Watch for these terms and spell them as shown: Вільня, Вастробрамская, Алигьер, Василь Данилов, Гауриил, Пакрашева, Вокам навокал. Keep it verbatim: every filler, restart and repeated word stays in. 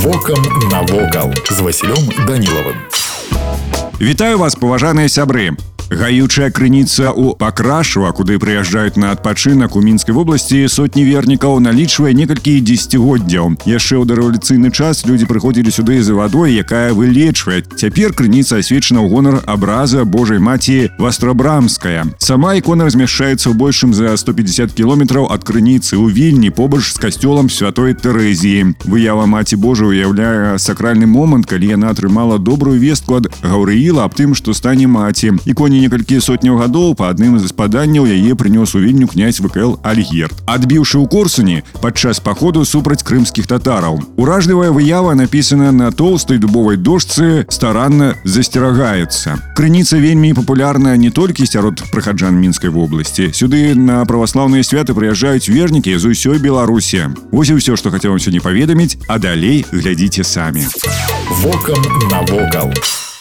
Вокам навокал с Василем Даниловым. Вітаю вас, поважаныя сябры! Гаючая крыніца у Пакрашева, куды прыязджаюць на адпачынак у Мінскай вобласці сотні вернікаў, налічвае некалькі дзесяцігоддзяў. Яшчэ ў дарэвалюцыйны час людзі прыходзілі сюды за вадой, якая вылечвае. Цяпер крыніца асвечана ў гонар абраза Божай маці Вастробрамская. Сама ікона размяшчаецца ў большым за сто пятьдесят кілометраў ад крыніцы ў Вільні, побач з касцёлам Святой Тэрэзіі. Выява маці Божай уяўляе сакральны момант, калі яна атрымала добрую вестку ад Гауриила аб тым, што стане маці. Іконе некалькі сотняў гадоў па адным з спаданняў яе прынёс у Вільню князь вэ ка эл Алигьер, адбіўшы ў Корсуні падчас паходу супраць крымскіх татараў. Уражлівая выява, напісана на толстой дубовай дошцы, старанна засцерагаецца. Крыніца вельмі папулярная не толькі сярод прыхаджан Мінскай вобласці. Сюды на праваслаўныя святы прыязджаюць вернікі з усёй Беларусі. Вось і ўсё, што хацеў вам сёння паведаміць, а далей глядзіце самі. Вокам навокал.